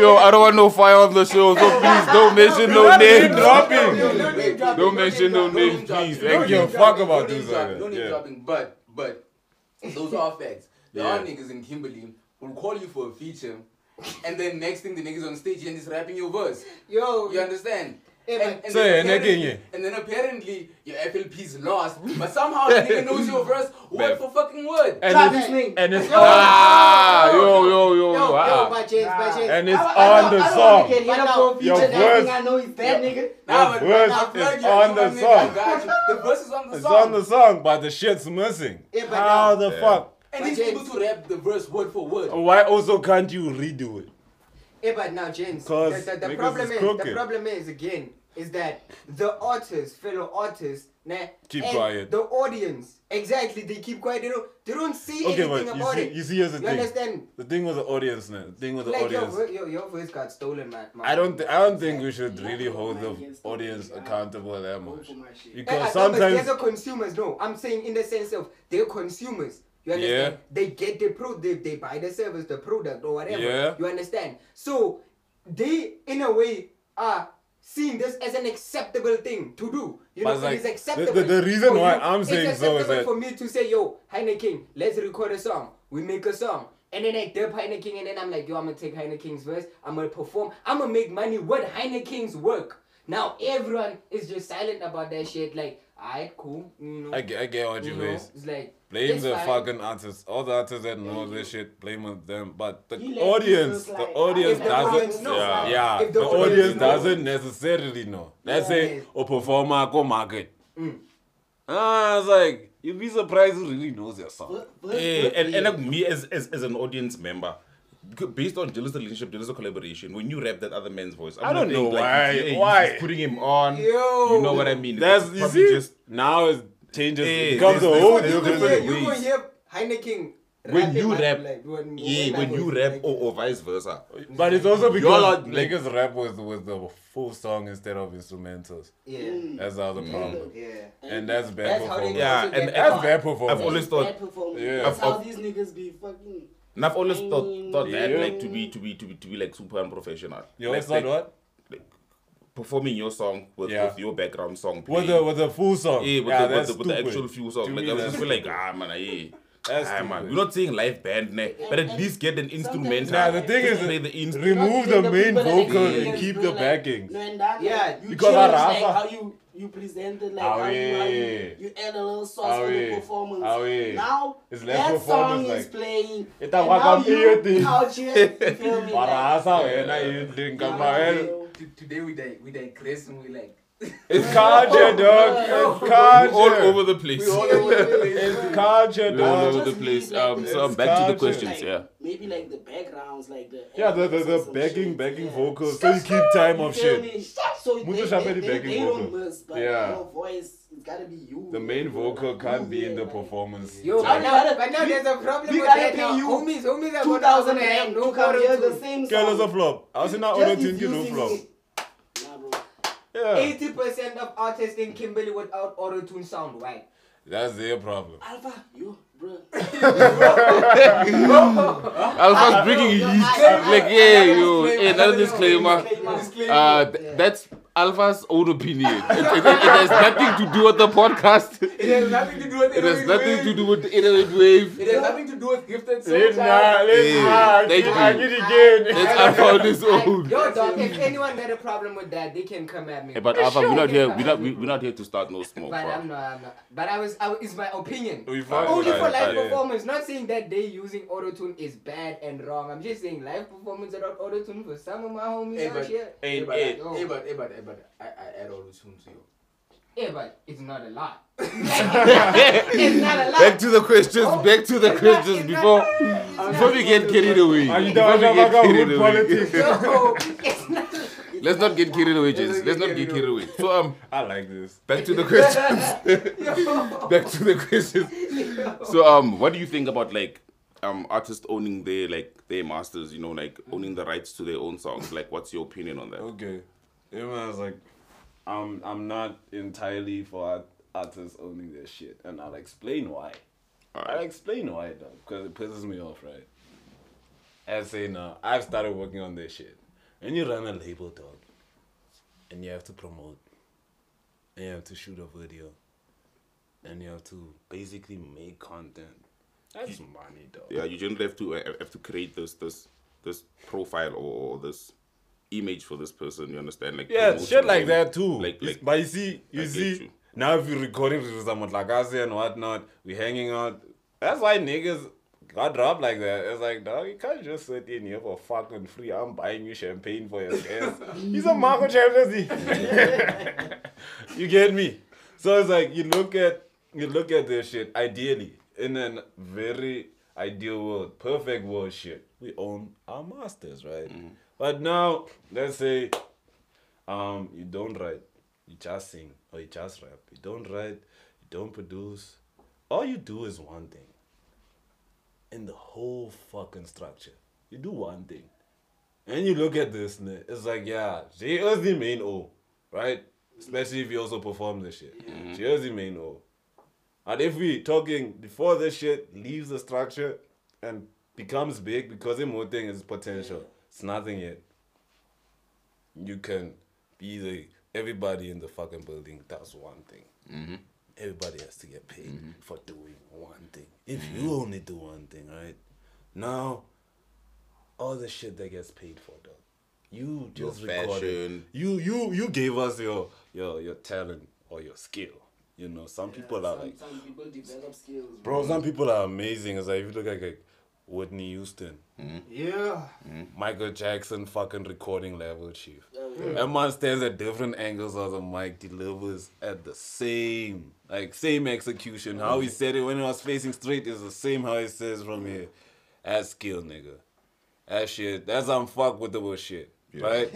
Yo. I don't want no fire on the show, so please don't mention no names. Don't mention no names, please. Thank you. Fuck about this. No name dropping, but those are facts. There are niggas in Kimberley who'll call you for a feature. And then next thing, the nigga's on stage and he's rapping your verse. Yo, you understand? And then apparently your FLP's lost, but somehow the nigga knows your verse word for fucking word. And it's on the song. Your verse. I know it's that nigga. It's on the song. The verse is on the song. It's on the song, but the shit's missing. How the fuck? And he's able to rap the verse word for word. Why also can't you redo it? Yeah, but now, James, the problem is, again, is that the artists, fellow artists, keep quiet. The audience, exactly, they keep quiet. They don't see anything about it. You see, here's the thing. You understand? The thing was the audience, man. The thing was the audience. Your voice got stolen, man. I don't think we should really hold the audience accountable that much. Because sometimes they're consumers. No, I'm saying in the sense of they're consumers. You understand? Yeah. They get the product, they buy the service, the product or whatever. Yeah. You understand? So they, in a way, are seeing this as an acceptable thing to do. You know, like, it's acceptable. The reason why I'm saying so is that for me to say, yo, Heineking, let's record a song. We make a song. And then I dub Heineking and then I'm like, yo, I'm going to take Heineking's verse. I'm going to perform. I'm going to make money with Heineking's work. Now everyone is just silent about that shit. Like, alright, cool. You know, I get what you mean. It's like, blame the fucking artists. All the artists that know this shit, blame them. But the audience doesn't necessarily know. Let's say a performer go market. I was like, you'd be surprised who really knows your song. And like me as an audience member, based on jealous relationship, jealous collaboration, when you rap that other man's voice, I don't know why. He's putting him on. Yo, you know what I mean? That's it becomes a whole different way. You will hear Heineking when you rap or vice versa. But it's also because Lakers rap was the full song instead of instrumentals. Yeah, that's how the problem. Yeah, and that's bad performance. Yeah, and that's bad performance. I've always thought. Yeah, that's how these niggas be fucking. And I've always thought that like to be like super unprofessional. You always thought what? Performing your song with your background song playing. With the full song. Yeah, with the actual full song. To like I was just feel like, man. We're not saying live band, but at least get an instrumental. Nah, the thing is, remove the main vocal and keep the backing. Yeah, because how you presented, like how you add a little sauce on the performance. Now that song is playing. It's a waka beauty. Today we digress and we like. It's culture, dog. It's culture. All over the place. It's culture, dog. All over the place. So back to the questions. Like, yeah. Maybe like the backgrounds, like the backing vocals. So you keep time of shit. So they don't miss, but your voice, it's got to be you. The main vocal can't be in the performance. Yo, but now there's a problem with that now. Homies, are 2008, no career, the same song. Girl is a flop. I was in that auto tune, no flop. 80% of artists in Kimberley without auto-tune sound right. That's their problem. Alpha, you, bro. Alpha's bringing elite. Like, yeah, yo, another disclaimer. That's Alpha's own opinion. It has nothing to do with the podcast. It has nothing to do with it. It has nothing to do with the 808 Wave. It has nothing to do with Gifted Soul Child. Thank you. That's Alpha on his own. Yo, dog, if anyone had a problem with that, they can come at me. Hey, but Alpha, sure, we're not here to start no smoke. But I'm not. But it's my opinion. Only for live performance. Not saying that they using auto-tune is bad and wrong. I'm just saying live performance without auto-tune for some of my homies out here. But I add auto-tune to you. Yeah, but it's not a lot. It's not a lot. Back to the questions before we get carried away. Let's not get carried away, Jess. Let's not get carried away. So I like this. Back to the questions. So what do you think about artists owning their masters? You know, owning the rights to their own songs. Like, what's your opinion on that? Okay. I was like, I'm not entirely for artists owning their shit, and I'll explain why. Right. I'll explain why, though, because it pisses me off, right? I say, no, I've started working on this shit. When you run a label, dog, and you have to promote, and you have to shoot a video, and you have to basically make content, that's money, dog. Yeah, you generally have to create this profile or this image for this person, you understand? Shit like that too. But you see, now if you're recording with some Matlakase and whatnot, we're hanging out. That's why niggas got dropped like that. It's like, dog, you can't just sit in here for fucking free. I'm buying you champagne for your guests. He's a Marco Champions. You get me? So it's like, you look at this shit, ideally, in a very ideal world, perfect world shit, we own our masters, right? Mm. But now, let's say you don't write, you just sing, or you just rap. You don't write, you don't produce. All you do is one thing. In the whole fucking structure, you do one thing. And you look at this, it's like, yeah, she is the main O, right? Especially if you also perform this shit. Mm-hmm. She is the main O. And if we talking before this shit leaves the structure and becomes big, because the more thing is potential. It's nothing yet. You can be everybody in the fucking building does one thing. Mm-hmm. Everybody has to get paid for doing one thing. If you only do one thing, right? Now, all the shit that gets paid for, dog. You just recorded. You gave us your talent or your skill. You know, some people develop skills. Bro, some people are amazing. It's like if you look like Whitney Houston. Mm-hmm. Yeah. Mm-hmm. Michael Jackson fucking recording level, chief. Yeah. That man stands at different angles of the mic, delivers at the same execution. How he said it when he was facing straight is the same how he says from here. That's skill, nigga. That shit. That's unfuckwithable shit. Yeah. Right?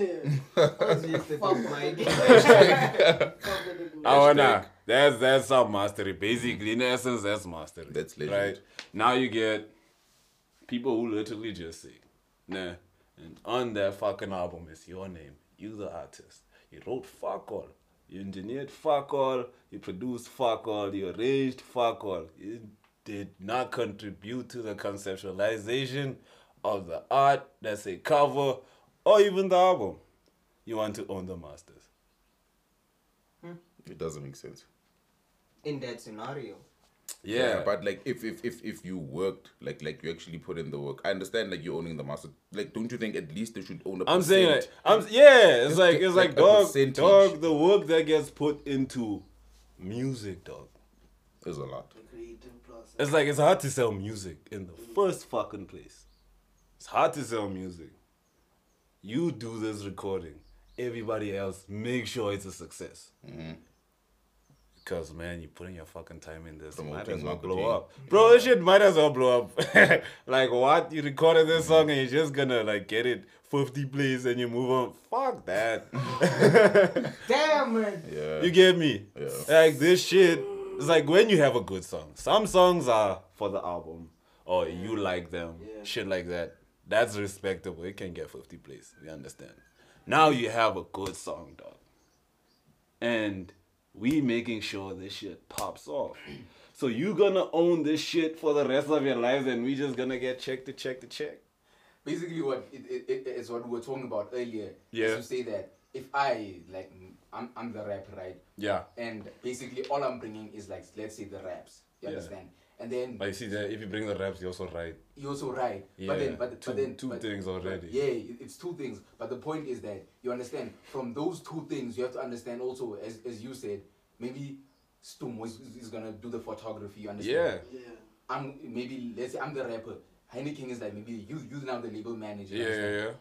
That's our mastery. Basically, in essence, that's mastery. That's legit. Right? Now you get people who literally just sing. Nah. And on that fucking album is your name. You the artist. You wrote fuck all. You engineered fuck all. You produced fuck all. You arranged fuck all. You did not contribute to the conceptualization of the art, that's a cover, or even the album. You want to own the masters. It doesn't make sense. In that scenario. Yeah, but if you worked, like you actually put in the work, I understand you're owning the master. Like, don't you think at least they should own a percentage? I'm saying dog, the work that gets put into music, dog, is a lot. It's like it's hard to sell music in the first fucking place. It's hard to sell music. You do this recording, everybody else make sure it's a success. Mm-hmm. Because, man, you put in your fucking time in this, might as well blow up. Bro, this shit might as well blow up. Like, what? You recorded this song and you're just gonna, like, get it 50 plays and you move on. Fuck that. Damn it. Yeah. You get me? Yeah. Like, this shit, it's like when you have a good song. Some songs are for the album or you like them, shit like that. That's respectable. It can get 50 plays. We understand. Now you have a good song, dog. And we making sure this shit pops off. So you gonna own this shit for the rest of your lives and we just gonna get check to check to check. Basically what it is what we were talking about earlier. Yeah. Is to say that if I, like, I'm the rapper, right? Yeah. And basically all I'm bringing is, like, let's say the raps. You understand? And then... But you see, that if you bring the raps, you also write. You also write. Yeah. But then two things already. Yeah, it's two things. But the point is that, you understand, from those two things, you have to understand also, as you said, maybe Stum is going to do the photography, you understand? Yeah. Maybe, let's say, I'm the rapper. Heineking is like, maybe you now the label manager. Yeah.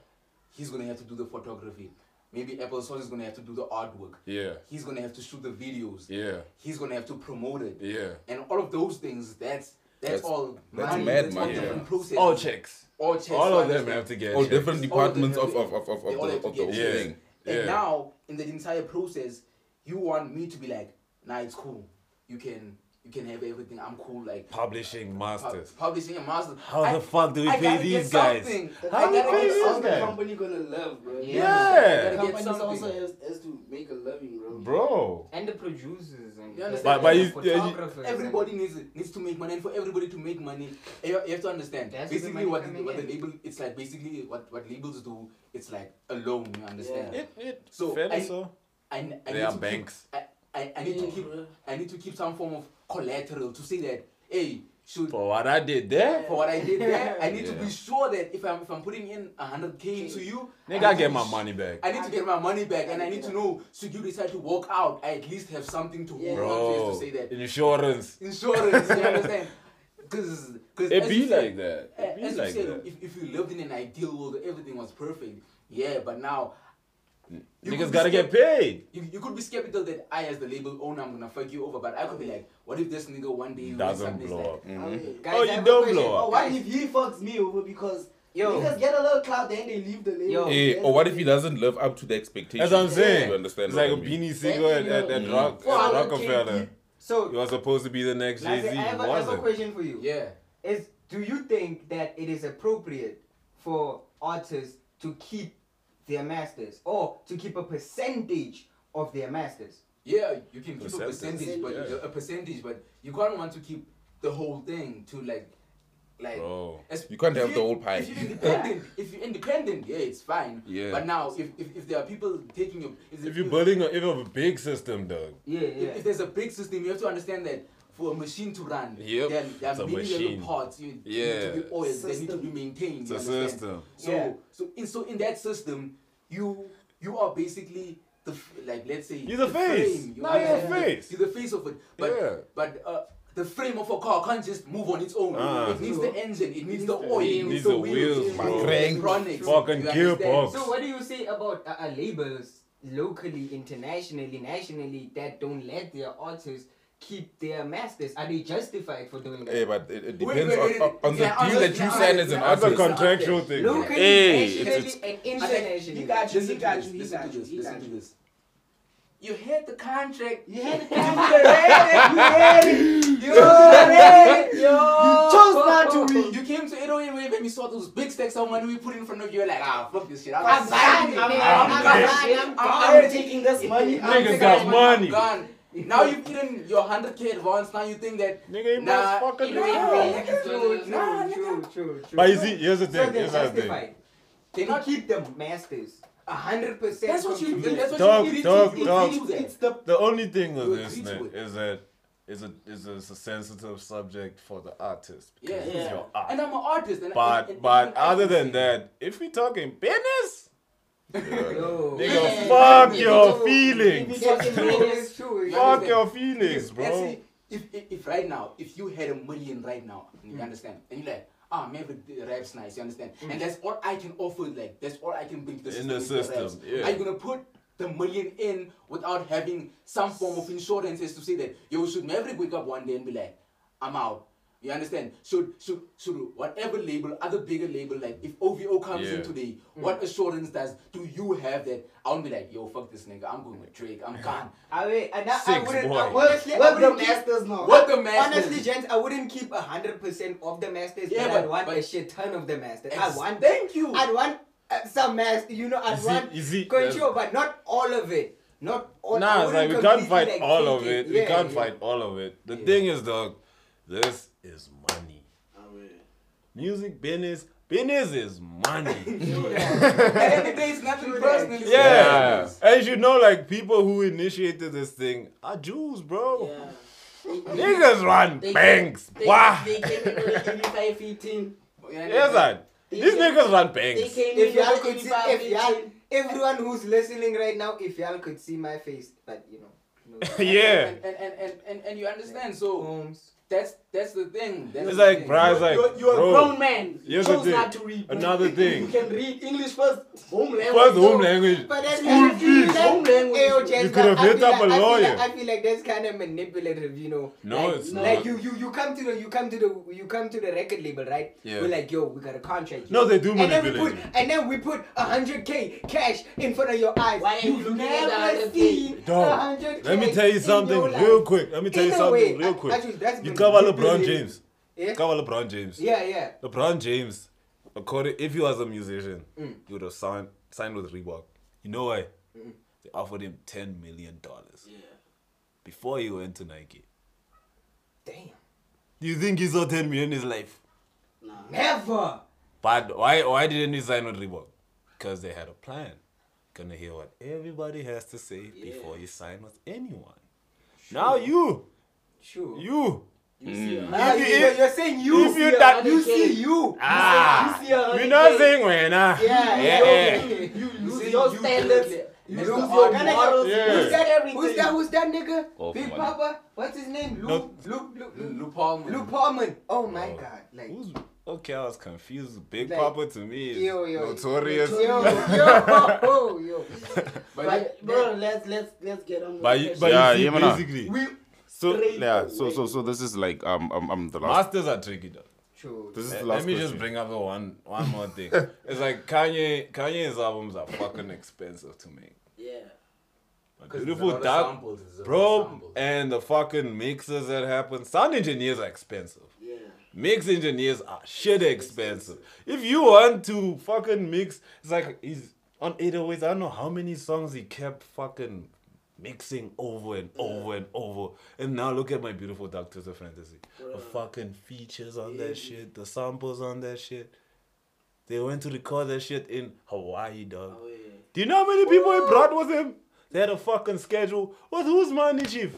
He's going to have to do the photography. Maybe Apple Sxvce is going to have to do the artwork. Yeah. He's going to have to shoot the videos. Yeah. He's going to have to promote it. Yeah. And all of those things, that's all money. That's mad money. Different processes. All checks. All of them have to get all checks. Different departments of the whole thing. And now, in the entire process, you want me to be like, nah, it's cool. You can have everything. I'm cool. Like publishing masters. Publishing a master. How the fuck do we pay these guys? How do we pay these guys? The company gonna love, bro. Yeah. The company also has to make a living, bro. Bro. And the producers and the photographers. Everybody needs to make money, and for everybody to make money, you have to understand. Basically, what the label, it's like basically what labels do. It's like a loan. You understand? So they are banks. I need to keep some form of collateral to say that, hey, for what I did there, I need to be sure that if I'm putting in 100K into you, nigga, get my money back. I need to get my money back, and I need to know, should you decide to walk out, I at least have something to hold on to say that. Insurance, you understand? Because it be like that. As you said, if you lived in an ideal world, everything was perfect. Yeah, but now. Niggas gotta get paid. You could be skeptical that I, as the label owner, I'm gonna fuck you over, but I could be like, what if this nigga one day doesn't blow up? You don't blow up. What if he fucks me over because niggas get a little clout, then they leave the label? Or what if he doesn't live up to the expectations? As I'm saying, you understand? It's like a beanie single at Rockefeller. So you are supposed to be the next Jay-Z. I have a question for you. Yeah. Do you think that it is appropriate for artists to keep their masters, or to keep a percentage of their masters? Yeah, you can keep a percentage, but you can't want to keep the whole thing to like. Bro, you can't have the whole pie. If you're independent, yeah, it's fine. Yeah. But now, if there are people taking your, if you're building a big system, dog. Yeah. If there's a big system, you have to understand that. For a machine to run, there are many little parts. You need to be oiled, they need to be maintained. It's a system. So in that system, you are basically let's say you're the face. You're the face of it. But the frame of a car can't just move on its own. It needs the engine. It needs the oil. It needs the wheels. Electronics. Fucking gearbox. So what do you say about labels locally, internationally, nationally that don't let their artists keep their masters? Are they justified for doing that? Hey, but it depends on the deal that you sign as an artist. That's a contractual thing. Locally, nationally, and internationally. Listen to this. You had the contract. You had the contract. You read it. You chose not to read. You came to 808 Wave and you saw those big stacks of money we put in front of you. You're like, fuck this shit. I'm taking this money. Niggas got money. Now you've given your 100K advance, now you think that... Nigga, you must fucking do it. But you see, here's the thing. They don't keep the masters 100%. That's what you do. Dog. The only thing with this, man, is that it's a sensitive subject for the artist. Because it's your art. And I'm an artist. But other than that, if we're talking business... Nigga, fuck your feelings. Fuck your feelings, bro. If right now, if you had $1 million right now, you understand, and you're like, Maverick raps nice, you understand, and that's all I can offer, like that's all I can bring to the system. In the system, yeah. Are you gonna put the million in without having some form of insurance is to say that, yo, should Maverick wake up one day and be like, I'm out. You understand? Should whatever label, other bigger label, like if OVO comes in today, what assurance do you have that I won't be like, yo, fuck this nigga, I'm going with Drake, I'm gone. Honestly, gents, I wouldn't keep 100% of the masters, but I want a shit ton of the masters. I'd want some masters, but not all of it. We can't fight all of it. We can't fight all of it. The thing is, dog, this is money. Music business is money. At the end of the day, it's nothing personal. Yeah. As you know, like, people who initiated this thing are Jews, bro. Yeah. Niggas run banks. They came in with 25, 18. Yes, man. These niggas run banks. They came in with 25, 18. Everyone who's listening right now, if y'all could see my face, but you know. No. Yeah. And you understand, so... That's the thing. It's like, bro, like, you're a grown man. Here's the thing. Not to read. Another thing. You can read English first, home language. But then home language. You could have hit up a lawyer. I feel like that's kind of manipulative, you know. No, it's not. Like you come to the record label, right? Yeah. We're like, yo, we got a contract. No, they do manipulate. And then we put 100K cash in front of your eyes. Why are you looking at that? Dog, let me tell you something real quick. You cover LeBron James. Yeah? Cover LeBron James. Yeah. LeBron James, if he was a musician, he would have signed with Reebok. You know why? They offered him $10 million. Yeah. Before he went to Nike. Damn. Do you think he saw $10 million in his life? Nah. Never. But why didn't he sign with Reebok? Because they had a plan. Gonna hear what everybody has to say before you sign with anyone. Sure. Now you. Sure. You're saying you. You're not saying when. You lose your standards. You lose your morals. Who's that nigga? Oh, Big Papa. What's his name? Luke Palmer. Oh my God. Like. Okay, I was confused. Big Papa to me is notorious. But bro, let's get on. Basically. So this is like the last. Masters are tricky though. True. This is the last. Let me just bring up one more thing. It's like Kanye's albums are fucking expensive to make. Yeah. Beautiful Dark, bro, and the fucking mixes that happen. Sound engineers are expensive. Yeah. Mix engineers are shit expensive. If you want to fucking mix, it's like he's on 808s. I don't know how many songs he kept fucking mixing over and over and over. And now look at My Beautiful Dark Twisted Fantasy. The fucking features on that shit, the samples on that shit. They went to record that shit in Hawaii, dog. Oh, yeah. Do you know how many people he brought with him? They had a fucking schedule. With whose money, chief?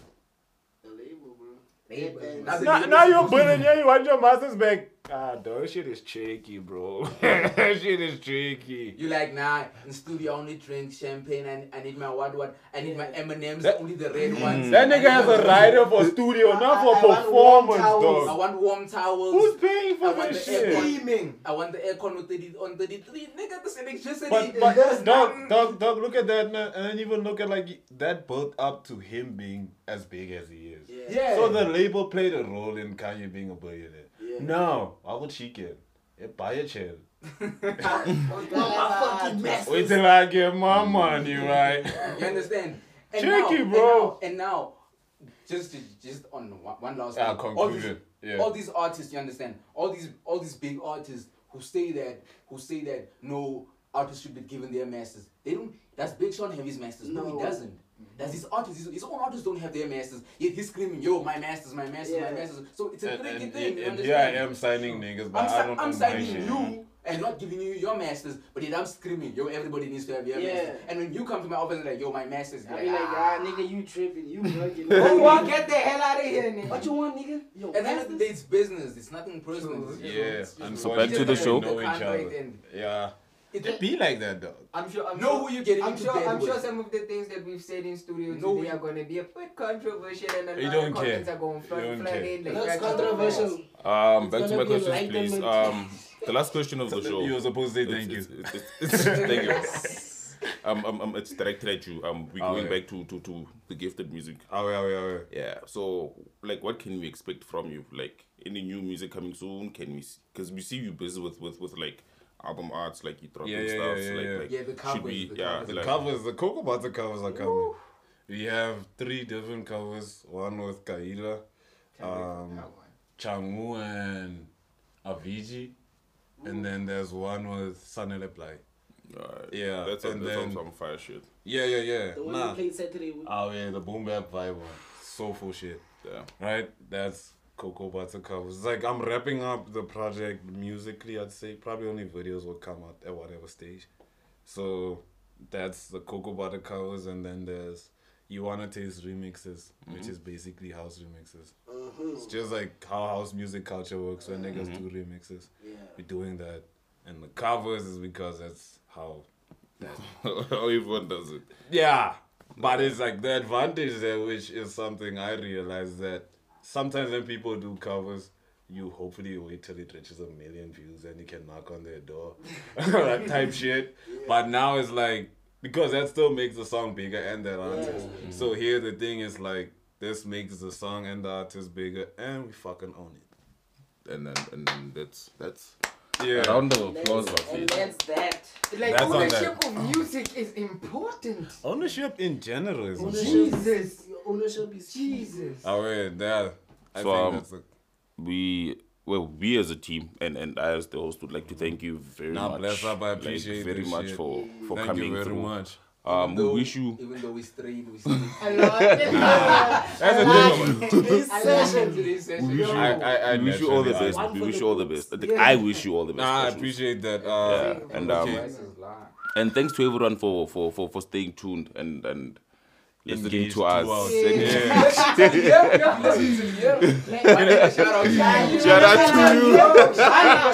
The label, bro. Now you're billionaire, you want your masters back. Dog, shit is tricky, bro. Shit is tricky. You like, nah, in studio I only drink champagne and I need my what? I need my M&M's, only the red ones. That nigga has a rider for studio, not for performance, dog. I want warm towels. Who's paying for this shit? I want the aircon on 33. Nigga, this electricity. But dog, look at that, man. And even look at, like, that built up to him being as big as he is. Yeah. So the label played a role in Kanye being a billionaire. Yeah. No, I will cheek it. Buy a chair. Wait till I get my money, right? You understand? Tricky, bro. And now, just on one last thing. All these artists, you understand? All these big artists who say that no artists should be given their masters. They don't. Does Big Sean have his masters? No, he doesn't. That his artists, his own artists don't have their masters. Yet he's screaming, yo, my masters. So it's a tricky thing. And yeah, I am signing niggas, but I'm signing you and not giving you your masters, but yet I'm screaming, yo, everybody needs to have your masters. And when you come to my office, like, yo, my masters. I be like, nigga, you tripping, you bugging. Get the hell out of here, nigga. What you want, nigga? Yo, and then it's business, it's nothing personal. Yeah, and so back to the show. Yeah. It'd be like that, though. I'm sure some of the things that we've said in studio today are gonna be a bit controversial, and a lot of comments are going flying. That's controversial. Back to my questions, like please. The last question of the show. You were supposed to say thank you. Thank you. It's directed at you. We're going back to the gifted music. Yeah. So, like, what can we expect from you? Like, any new music coming soon? Can we? Because we see you busy with like album arts, like you dropping stuff. The covers. Covers. The Cocoa Butter covers are coming. Woo. We have 3 different covers. One with Kaila, Changu and Avicii, and then there's one with Sanele Play. Yeah, that's some fire shit. Yeah. The one you played Saturday. The boom bap vibe one, soulful shit. Yeah. Right, that's Cocoa Butter covers. It's like I'm wrapping up the project musically. I'd say probably only videos will come out at whatever stage. So that's the Cocoa Butter covers, and then there's You Wanna Taste remixes, which is basically house remixes. It's just like how house music culture works when niggas do remixes. Yeah. We're doing that. And the covers is because that's how everyone does it. Yeah. But it's like the advantage there, which is something I realized, that sometimes when people do covers, you hopefully wait till it reaches 1 million views and you can knock on their door. That type shit. Yeah. But now it's like, because that still makes the song bigger and that artist. Yeah. So here the thing is like, this makes the song and the artist bigger, and we fucking own it. And then that's yeah. A round of applause. And that's that. Like, that's ownership of music is important. Ownership in general is important. Jesus. Ownership is Jesus. Alright, that. I think that's it. We as a team and I as the host would like to thank you very much. Bless up, I appreciate very much for coming through. Thank you very much. We wish you... Even though we strayed, I love it. That's the thing. I wish you all the best. We wish you all the best. I wish you all the best. I appreciate that. And thanks to everyone for staying tuned and listening to us. Shout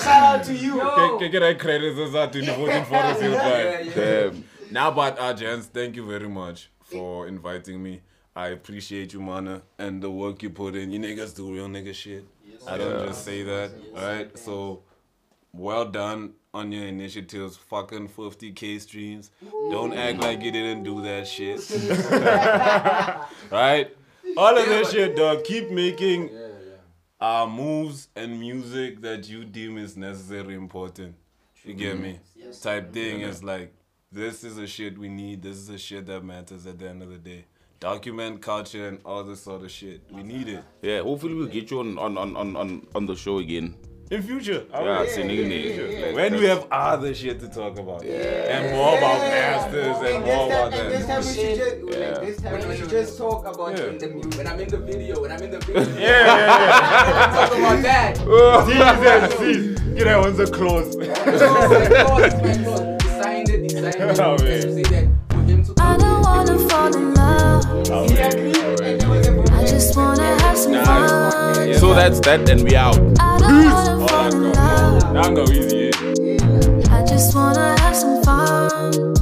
out to you. Can I credit us out in voting for us? But gents, thank you very much for inviting me. I appreciate you, mana, and the work you put in. You niggas do real nigga shit. Yes, I don't just say that. Yes, alright, so well done on your initiatives. Fucking 50K streams. Ooh. Don't act like you didn't do that shit. Right? All of that shit, dog. Keep making moves and music that you deem is necessarily important. You get me? Yes, type thing is like, this is the shit we need. This is the shit that matters at the end of the day. Document culture and all this sort of shit. We need it. Yeah, hopefully we'll get you on the show again. In future. Yeah. When we have other shit to talk about. Yeah. And more about masters and more about that. This time we should just talk about when I'm in the video. Talk about that. Get that one's a close. I don't wanna fall in love. I just wanna have some fun. Yeah. So that's that, and we out. Dango Busy. I just wanna have some fun.